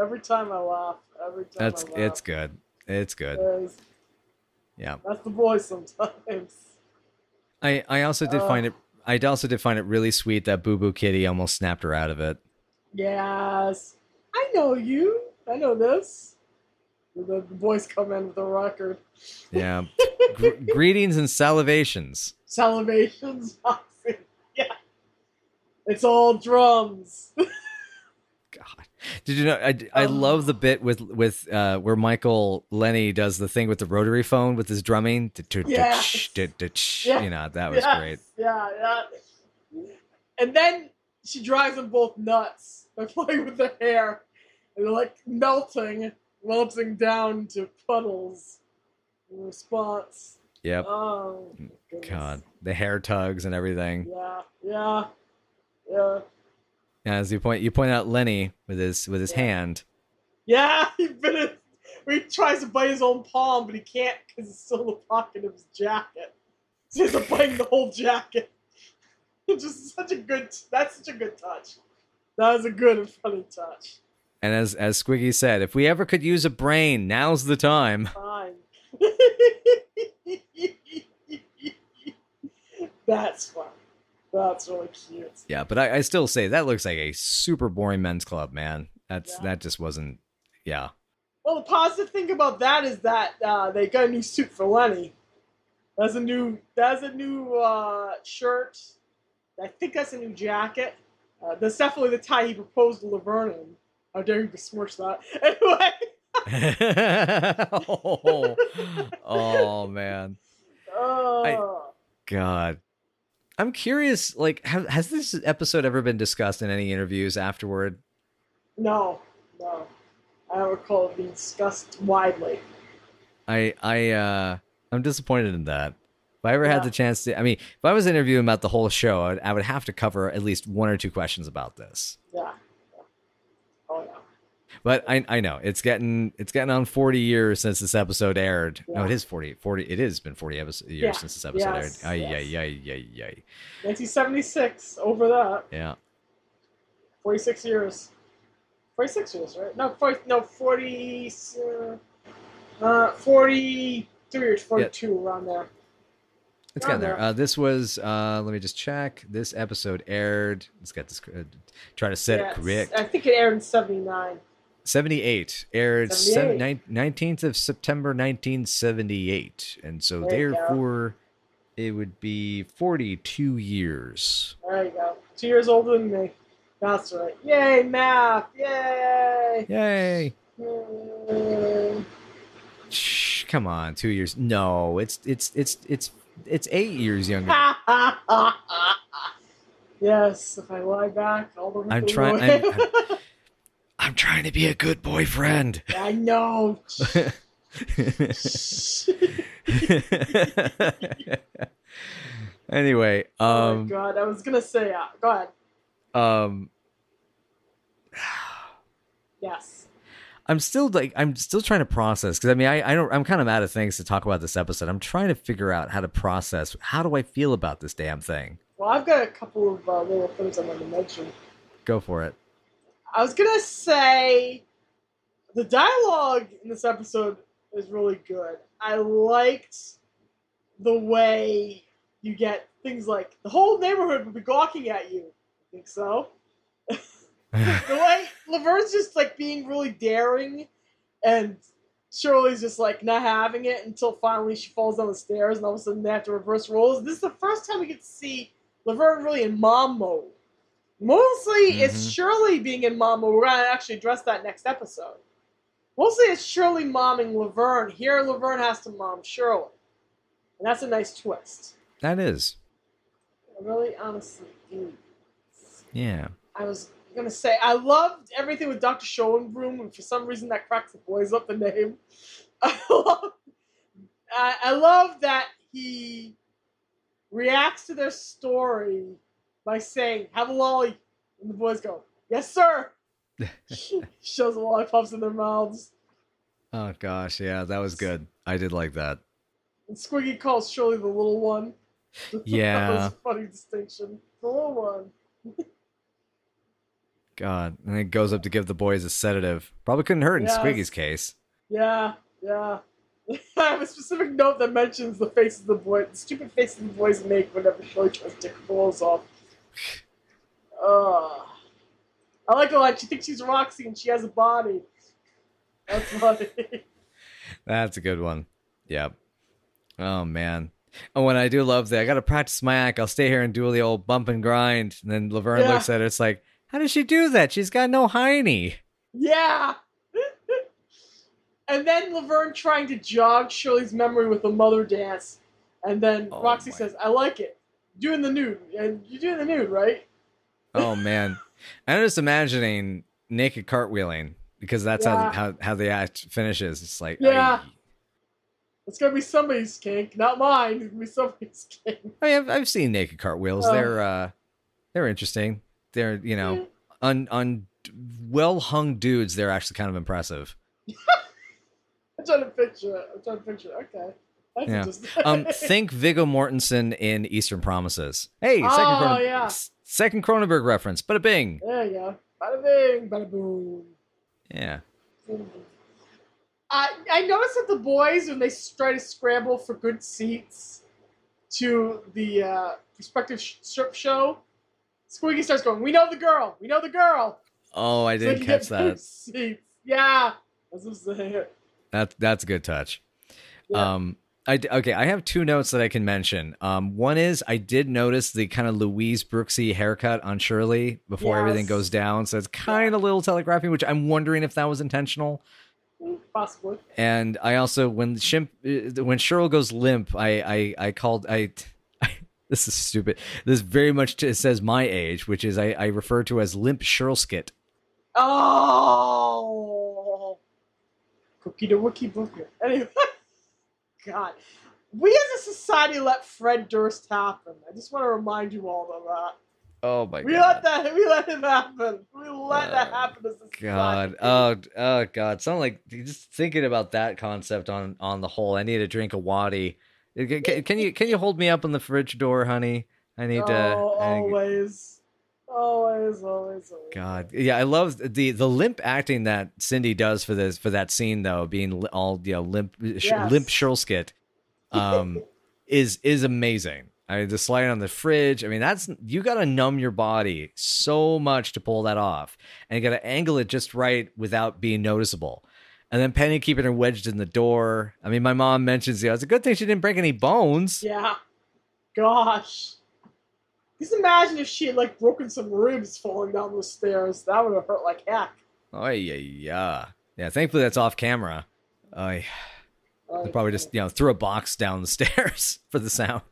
Every time I laugh. Every time that's, I laugh. It's good. It's good. It yeah. That's the boy sometimes. I, I also did uh, find it I also did find it really sweet that Boo Boo Kitty almost snapped her out of it. Yes. I know you. I know this. The, the boys come in with a record. Yeah. Gr- greetings and salivations. Salivations. Yeah. It's all drums. God. Did you know? I, I love the bit with with uh, where Michael Lenny does the thing with the rotary phone with his drumming. Yes. You know, that was yes. great. Yeah, yeah. And then she drives them both nuts. They're playing with the hair. And they're like melting, melting down to puddles in response. Yep. Oh, God. The hair tugs and everything. Yeah, yeah, yeah. As you point, you point out Lenny with his with his yeah. hand. Yeah, he, bit a, he tries to bite his own palm, but he can't because it's still in the pocket of his jacket. So he's biting the whole jacket. It's just such a good. That's such a good touch. That was a good and funny touch. And as as Squiggy said, if we ever could use a brain, now's the time. Fine. That's fun. That's really cute. Yeah, but I, I still say that looks like a super boring men's club, man. That's yeah. That just wasn't, yeah. Well, the positive thing about that is that uh, they got a new suit for Lenny. That's a new, that's a new uh, shirt. I think that's a new jacket. Uh, that's definitely the tie he proposed to Laverne in. How dare you besmirch that? Anyway. oh. oh, man. Oh. I, God. I'm curious, like, have, has this episode ever been discussed in any interviews afterward? No, no. I don't recall it being discussed widely. I, I, uh, I'm disappointed in that. If I ever yeah. had the chance to, I mean, if I was interviewing about the whole show, I would, I would have to cover at least one or two questions about this. Yeah. yeah. Oh, yeah. But I, I know it's getting, it's getting on forty years since this episode aired. Yeah. No, it is forty, forty. It has been forty years yeah. since this episode yes. aired. Ay, yes. ay, ay, ay, ay. nineteen seventy-six over that. Yeah. forty-six years. forty-six years, right? No, forty, no, forty, uh, forty-three years, forty-two yeah. around there. It's around gotten there. there. Uh, this was, uh, let me just check. This episode aired. Let's get this, uh, try to set yeah, it correct. I think it aired in seventy-nine. seventy-eight aired seventy-eight. nineteenth of September nineteen seventy-eight, and so there therefore it would be forty-two years. There you go, two years older than me. That's right. Yay, math! Yay! Yay! Yay. Shh, come on, two years? No, it's it's it's it's it's eight years younger. Yes, if I lie back, I'll remember. I'm trying. I'm trying to be a good boyfriend. I know. Anyway, um, oh my God, I was gonna say, uh, go ahead. Um, yes. I'm still like, I'm still trying to process because I mean, I, I don't, I'm kind of out of things to talk about this episode. I'm trying to figure out how to process. How do I feel about this damn thing? Well, I've got a couple of uh, little things I want to mention. Go for it. I was going to say the dialogue in this episode is really good. I liked the way you get things like, the whole neighborhood would be gawking at you. I think so. The way Laverne's just like being really daring and Shirley's just like not having it until finally she falls down the stairs and all of a sudden they have to reverse roles. This is the first time we get to see Laverne really in mom mode. Mostly mm-hmm. it's Shirley being in mom mode. We're going to actually address that next episode. Mostly it's Shirley momming Laverne. Here Laverne has to mom Shirley. And that's a nice twist. That is. Really, honestly. Yeah. I was going to say, I loved everything with Doctor Schoenbroom, and for some reason that cracks the boys up, the name. I love, I, I love that he reacts to their story by saying, have a lolly. And the boys go, yes, sir. Shows the lollipops in their mouths. Oh, gosh. Yeah, that was good. I did like that. And Squiggy calls Shirley the little one. Yeah. That was a funny distinction. The little one. God. And it goes up to give the boys a sedative. Probably couldn't hurt in yes. Squiggy's case. Yeah, yeah. I have a specific note that mentions the faces the boys, the stupid faces the boys make whenever Shirley tries to take her clothes off. uh, I like it a lot. She thinks she's Roxy and she has a body. That's funny. That's a good one. Yep. Oh, man. Oh, and I do love that. I got to practice my act. I'll stay here and do the old bump and grind. And then Laverne yeah. looks at her. It's like, how does she do that? She's got no hiney. Yeah. And then Laverne trying to jog Shirley's memory with the mother dance. And then oh, Roxy my. says, I like it. Doing the nude. And you're doing the nude, right? Oh, man. I'm just imagining naked cartwheeling because that's yeah. how, how, how the act finishes. It's like, yeah. Ay. It's going to be somebody's kink, not mine. It's going to be somebody's kink. I mean, I've, I've seen naked cartwheels. Oh. They're uh, they're interesting. They're, you know, yeah. un, un, well-hung dudes. They're actually kind of impressive. I'm trying to picture it. I'm trying to picture it. Okay. That's yeah. interesting. um, think Viggo Mortensen in Eastern Promises. Hey, second, oh, Cronen- yeah. second Cronenberg reference. Bada bing. There you go. Bada bing, bada boom. Yeah. Bada boom. I, I noticed that the boys, when they try to scramble for good seats to the uh, prospective strip show, Squiggy starts going, we know the girl, we know the girl. Oh, I didn't so catch that. Seats. Yeah. That's what I'm saying. That, that's a good touch. Yeah. Um, I, okay, I have two notes that I can mention. Um, one is I did notice the kind of Louise Brooksy haircut on Shirley before yes. everything goes down. So it's kind of a little telegraphing, which I'm wondering if that was intentional. Possibly. And I also, when Shimp, when Cheryl goes limp, I, I, I called, I, I, this is stupid. This very much t- says my age, which is I, I refer to as limp Cheryl skit. Oh, cookie to wookie booker. Anyway, God, we as a society let Fred Durst happen. I just want to remind you all of that. Oh my we god! We let that. We let him happen. We let oh, that happen. As a god. Oh, oh god. Sound like just thinking about that concept on on the whole. I need to drink a waddy. Can, can you can you hold me up on the fridge door, honey? I need oh, to. Always, I, always, always, always. God, yeah. I love the the limp acting that Cindy does for this for that scene though, being all you know limp yes. limp Shirl skit, um, is is amazing. I mean, the slide on the fridge. I mean, that's you got to numb your body so much to pull that off, and you got to angle it just right without being noticeable. And then Penny keeping her wedged in the door. I mean, my mom mentions, you know, it's a good thing she didn't break any bones. Yeah, gosh. Just imagine if she had like broken some ribs falling down those stairs. That would have hurt like heck. Oh yeah, yeah, yeah. Thankfully, that's off camera. I uh, oh, they probably just you know threw a box down the stairs for the sound.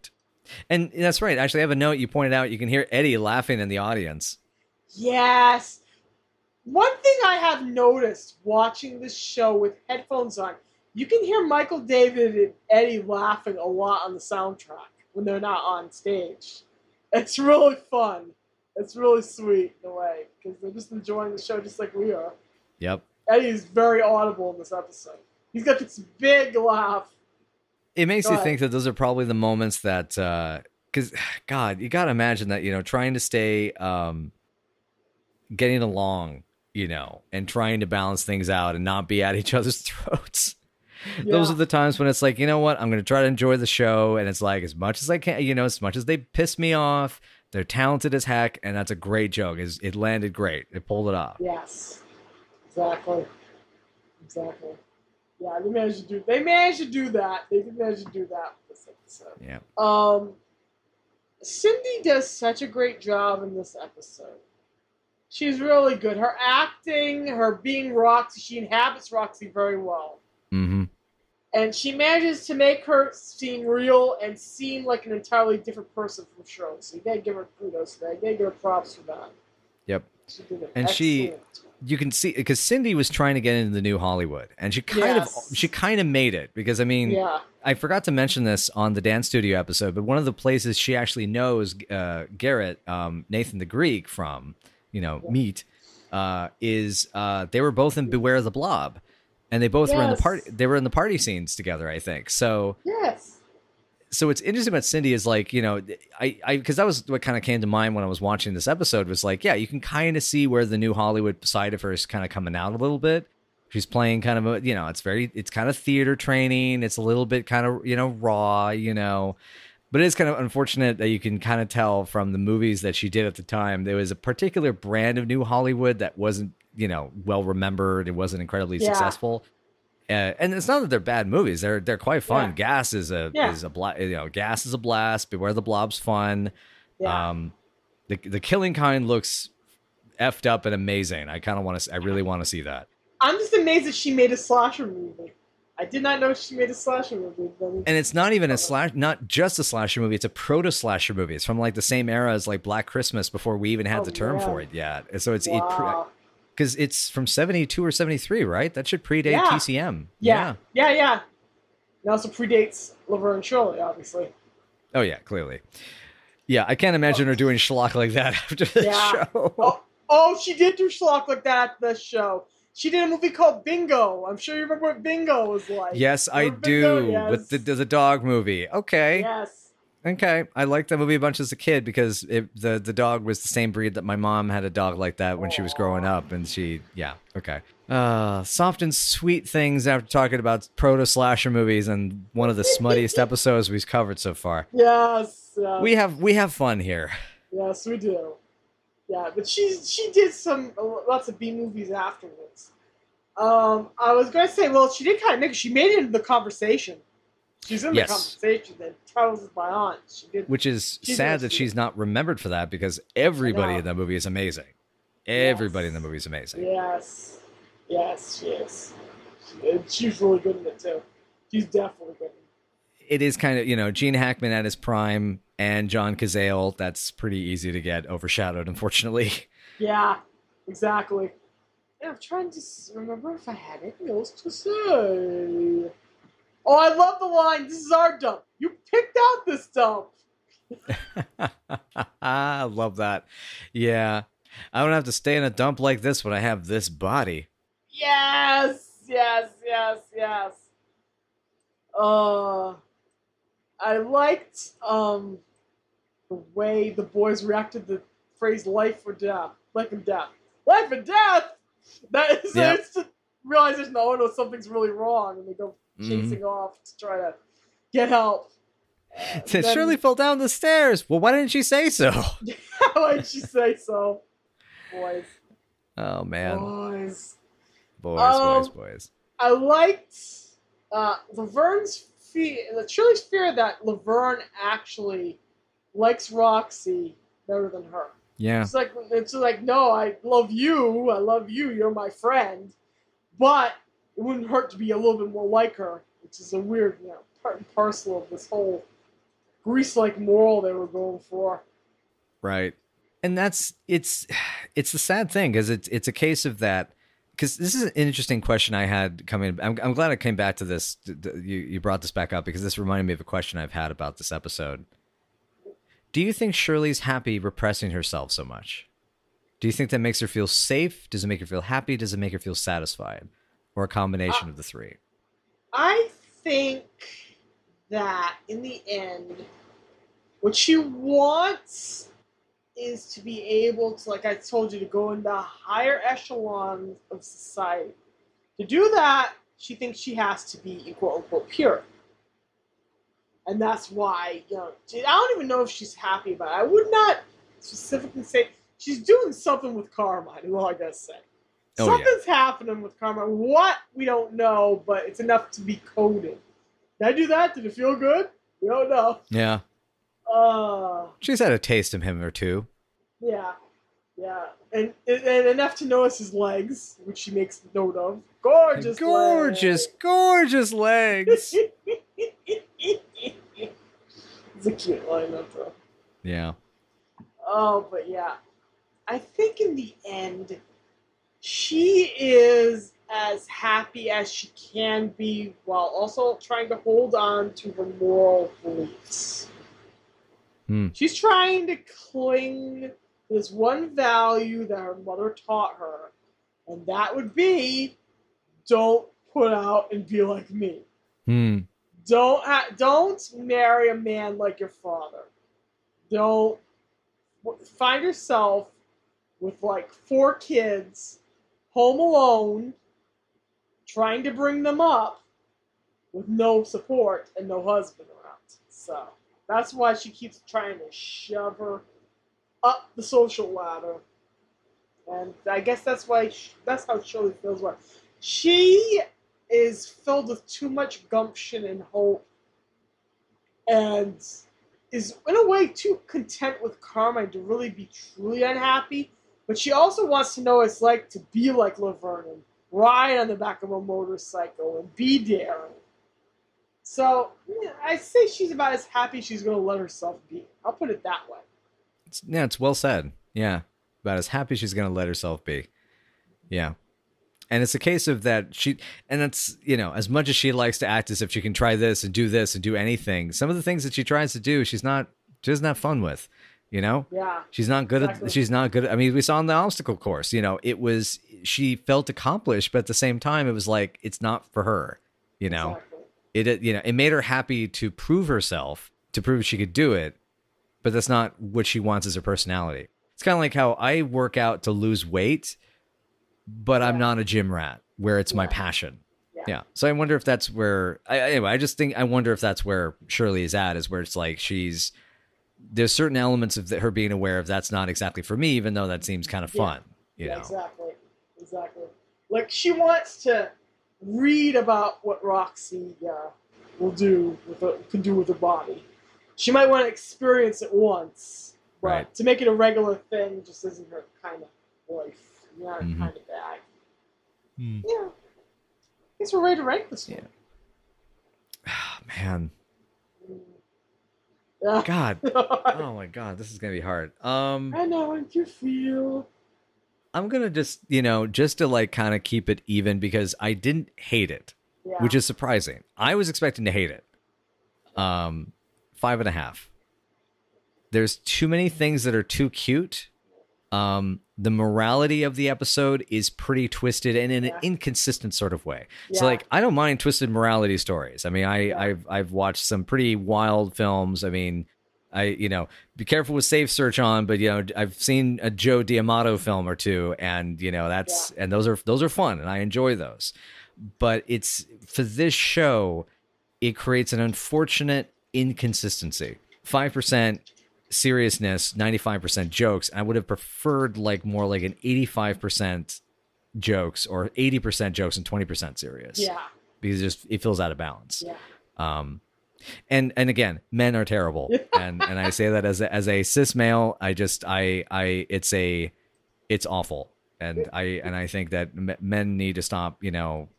And that's right. Actually, I have a note you pointed out. You can hear Eddie laughing in the audience. Yes. One thing I have noticed watching this show with headphones on, you can hear Michael David and Eddie laughing a lot on the soundtrack when they're not on stage. It's really fun. It's really sweet in a way because they're just enjoying the show just like we are. Yep. Eddie's very audible in this episode. He's got this big laugh. It makes you think that those are probably the moments that, because, uh, God, you got to imagine that, you know, trying to stay, um, getting along, you know, and trying to balance things out and not be at each other's throats. Yeah. Those are the times when it's like, you know what, I'm going to try to enjoy the show. And it's like, as much as I can, you know, as much as they piss me off, they're talented as heck. And that's a great joke. It's, it landed great. It pulled it off. Yes, exactly. Exactly. Yeah, they managed to do. They managed to do that. They did manage to do that with this episode. Yeah. Um, Cindy does such a great job in this episode. She's really good. Her acting, her being Roxy, she inhabits Roxy very well. Mm-hmm. And she manages to make her seem real and seem like an entirely different person from Shirley. So you gotta give her kudos for that. You gotta give her props for that. Yep. She did an and she, you can see, because Cindy was trying to get into the new Hollywood, and she kind yes. of, she kind of made it. Because I mean, yeah. I forgot to mention this on the Dance Studio episode, but one of the places she actually knows uh, Garrett, um, Nathan the Greek from, you know, yeah. meet, uh, is uh, they were both in Beware the Blob. And they both yes. were in the party. They were in the party scenes together, I think. So yes. So it's interesting about Cindy is like, you know, I I because that was what kind of came to mind when I was watching this episode was like, yeah, you can kind of see where the new Hollywood side of her is kind of coming out a little bit. She's playing kind of a, you know, it's very, it's kind of theater training. It's a little bit kind of, you know, raw, you know, but it's kind of unfortunate that you can kind of tell from the movies that she did at the time. There was a particular brand of new Hollywood that wasn't, you know, well remembered. It wasn't incredibly yeah. successful, uh, and it's not that they're bad movies. They're they're quite fun. Yeah. Gas is a yeah. is a bla- you know, Gas is a blast. Beware the Blob's fun. Yeah. Um, the the Killing Kind looks effed up and amazing. I kind of want to. I really want to see that. I'm just amazed that she made a slasher movie. I did not know she made a slasher movie. And it's not even a slash, not just a slasher movie. It's a proto slasher movie. It's from like the same era as like Black Christmas before we even had oh, the term yeah. for it yet. So it's wow. it. Pre- Because it's from seventy-two or seventy-three, right? That should predate yeah. T C M. Yeah. Yeah, yeah. yeah. It also predates Laverne Shirley, obviously. Oh, yeah, clearly. Yeah, I can't imagine oh. her doing schlock like that after this yeah. show. Oh, oh, she did do schlock like that at this show. She did a movie called Bingo. I'm sure you remember what Bingo was like. Yes, I Bingo? do. Yes. With the, the dog movie. Okay. Yes. Okay, I liked that movie a bunch as a kid because it, the the dog was the same breed that my mom had a dog like that when Aww. she was growing up, and she yeah okay uh, soft and sweet things after talking about proto slasher movies and one of the smuttiest episodes we've covered so far. Yes, yes, we have we have fun here. Yes, we do. Yeah, but she she did some lots of B movies afterwards. Um, I was going to say, well, she did kind of make she made it into The Conversation. She's in yes. the Conversation that tells my aunt. She did, Which is sad that she's not remembered for that because everybody in that movie is amazing. Everybody yes. in the movie is amazing. Yes. Yes, she is. She, she's really good in it, too. She's definitely good in it. It is kind of, you know, Gene Hackman at his prime and John Cazale. That's pretty easy to get overshadowed, unfortunately. Yeah, exactly. And I'm trying to remember if I had anything else to say. Oh, I love the line. This is our dump. You picked out this dump. I love that. Yeah. I don't have to stay in a dump like this when I have this body. Yes, yes, yes, yes. Uh, I liked um, the way the boys reacted to the phrase life or death. Life and death. Life and death! That is yep. it's the realization, oh, no, something's really wrong. And they go chasing mm-hmm. off to try to get help. Uh, then, Shirley fell down the stairs. Well, why didn't she say so? Why didn't she say so? Boys. Oh, man. Boys. Boys, um, boys, boys. I liked uh, Laverne's fear, Shirley's fear that Laverne actually likes Roxy better than her. Yeah. It's like, it's like, no, I love you. I love you. You're my friend. But it wouldn't hurt to be a little bit more like her, which is a weird, you know, part and parcel of this whole Grease-like moral they were going for. Right. And that's, it's, it's the sad thing because it's, it's a case of that, because this is an interesting question I had coming. I'm, I'm glad I came back to this. You, you brought this back up because this reminded me of a question I've had about this episode. Do you think Shirley's happy repressing herself so much? Do you think that makes her feel safe? Does it make her feel happy? Does it make her feel satisfied? Or a combination uh, of the three? I think that in the end, what she wants is to be able to, like I told you, to go in the higher echelons of society. To do that, she thinks she has to be quote unquote pure. And that's why, you know, I don't even know if she's happy about it. I would not specifically say she's doing something with karma, I do all I gotta say. Oh, Something's yeah. happening with karma. What? We don't know, but it's enough to be coded. Did I do that? Did it feel good? We don't know. Yeah. Uh, She's had a taste of him or two. Yeah. Yeah. And, and, and enough to notice his legs, which she makes note of. Gorgeous, gorgeous, legs. gorgeous legs. It's a cute lineup, though. Yeah. Oh, but yeah. I think in the end, she is as happy as she can be while also trying to hold on to her moral beliefs. Hmm. She's trying to cling to this one value that her mother taught her, and that would be, don't put out and be like me. Hmm. Don't ha- don't marry a man like your father. Don't find yourself with like four kids, home alone, trying to bring them up with no support and no husband around. So that's why she keeps trying to shove her up the social ladder. And I guess that's why she, that's how Shirley feels about it. She is filled with too much gumption and hope and is in a way too content with Carmine to really be truly unhappy. But she also wants to know what it's like to be like Laverne and ride on the back of a motorcycle and be daring. So I say she's about as happy she's going to let herself be. I'll put it that way. It's, yeah, it's well said. Yeah, about as happy she's going to let herself be. Yeah. And it's a case of that she, and that's, you know, as much as she likes to act as if she can try this and do this and do anything, some of the things that she tries to do, she's not, she's not fun with. You know, yeah, she's not good exactly. at, she's not good at, I mean, we saw in the obstacle course, you know, it was, she felt accomplished, but at the same time, it was like, it's not for her, you know, exactly. it, it, you know, it made her happy to prove herself, to prove she could do it, but that's not what she wants as her personality. It's kind of like how I work out to lose weight, but yeah. I'm not a gym rat where it's yeah. my passion. Yeah. yeah. So I wonder if that's where, I, anyway, I just think, I wonder if that's where Shirley is at, is where it's like, she's, there's certain elements of the, her being aware of that's not exactly for me, even though that seems kind of fun. Yeah, you yeah know? exactly. Exactly. Like she wants to read about what Roxy uh, will do, with her, can do with her body. She might want to experience it once, but right. to make it a regular thing just isn't her kind of life. Not mm-hmm. kind of bag. Mm. Yeah. I guess we're ready to rank this one. Yeah. Oh, man. God. Oh my God, this is gonna be hard. Um I know how you feel. I'm gonna just, you know, just to like kind of keep it even because I didn't hate it. Yeah. Which is surprising. I was expecting to hate it. Um five and a half. There's too many things that are too cute. Um the morality of the episode is pretty twisted and in yeah. an inconsistent sort of way. Yeah. So like, I don't mind twisted morality stories. I mean, I yeah. I've, I've watched some pretty wild films. I mean, I, you know, be careful with Safe Search on, but you know, I've seen a Joe D'Amato film or two and you know, that's, yeah. and those are, those are fun and I enjoy those, but it's for this show, it creates an unfortunate inconsistency. five percent seriousness, ninety-five percent jokes. I would have preferred like more like an eighty-five percent jokes or eighty percent jokes and twenty percent serious. Yeah. Because it just it feels out of balance. Yeah. Um and and again, men are terrible. and and I say that as a, as a cis male, I just I I it's a it's awful. And I and I think that m- men need to stop, you know,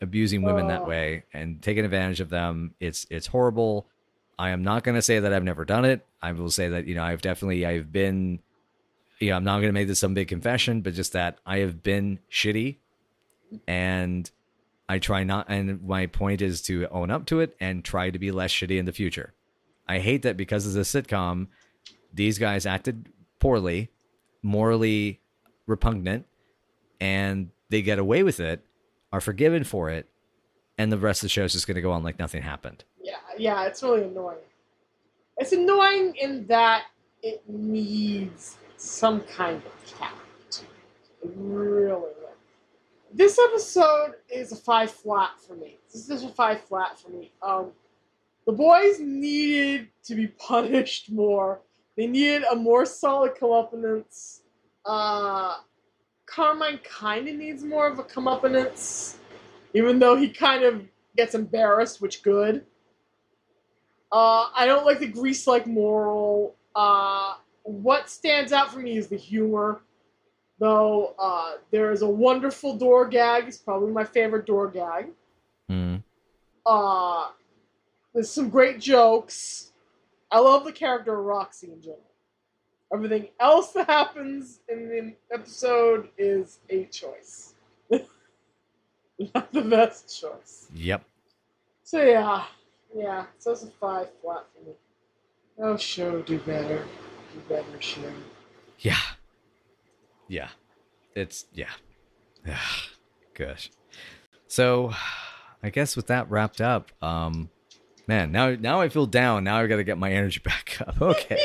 abusing women oh. that way and taking advantage of them. It's it's horrible. I am not going to say that I've never done it. I will say that, you know, I've definitely, I've been, you know, I'm not going to make this some big confession, but just that I have been shitty and I try not. And my point is to own up to it and try to be less shitty in the future. I hate that because as a sitcom, these guys acted poorly, morally repugnant, and they get away with it, are forgiven for it. And the rest of the show is just going to go on like nothing happened. Yeah, yeah, it's really annoying. It's annoying in that it needs some kind of cap. It really does. This episode is a five flat for me. This is a five flat for me. Um, the boys needed to be punished more. They needed a more solid comeuppance. Uh, Carmine kind of needs more of a comeuppance, even though he kind of gets embarrassed, which good. Uh, I don't like the grease-like moral. Uh, what stands out for me is the humor, though. Uh, there is a wonderful door gag. It's probably my favorite door gag. Mm. Uh, there's some great jokes. I love the character of Roxy in general. Everything else that happens in the episode is a choice. Not the best choice. Yep. So yeah. Yeah. So it's a five flat for me. Oh, show, do better. Do better, show. Yeah. Yeah. It's, yeah. Yeah. Gosh. So, I guess with that wrapped up, um, man, now now I feel down. Now I've got to get my energy back up. Okay.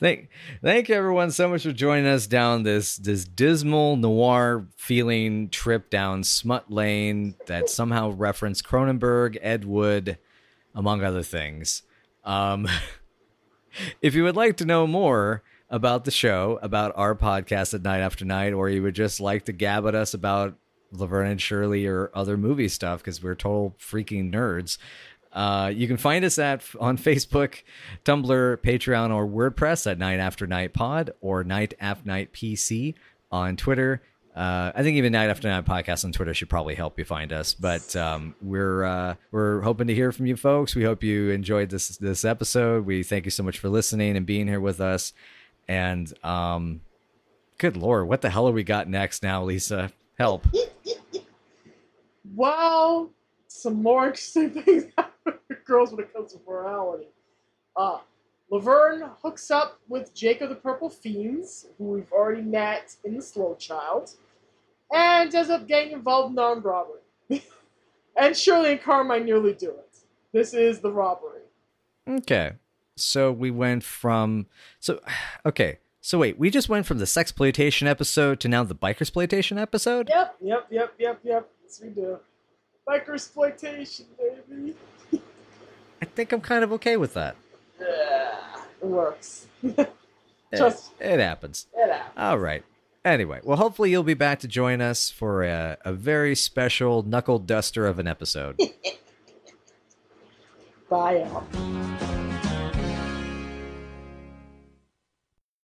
thank thank everyone so much for joining us down this this dismal noir feeling trip down Smut Lane that somehow referenced Cronenberg, Ed Wood, among other things. Um, if you would like to know more about the show, about our podcast at Night After Night, or you would just like to gab at us about Laverne and Shirley or other movie stuff, because we're total freaking nerds, Uh, you can find us at on Facebook, Tumblr, Patreon, or WordPress at Night After Night Pod or Night After Night P C on Twitter. Uh, I think even Night After Night Podcast on Twitter should probably help you find us. But um, we're uh, we're hoping to hear from you folks. We hope you enjoyed this this episode. We thank you so much for listening and being here with us. And um, good Lord, what the hell have we got next now, Lisa? Help! Wow, some more interesting things. Girls when it comes to morality. Uh, Laverne hooks up with Jake of the Purple Fiends, who we've already met in The Slow Child, and ends up getting involved in armed robbery. And Shirley and Carmine nearly do it. This is the robbery. Okay. So we went from... So, okay. So wait, we just went from the sexploitation episode to now the bikersploitation episode? Yep, yep, yep, yep, yep. Yes, we do. Bikersploitation, baby. I think I'm kind of okay with that. Yeah, it works. Just, it, it happens. It happens. All right. Anyway, well, hopefully you'll be back to join us for a, a very special knuckle duster of an episode. Bye, y'all.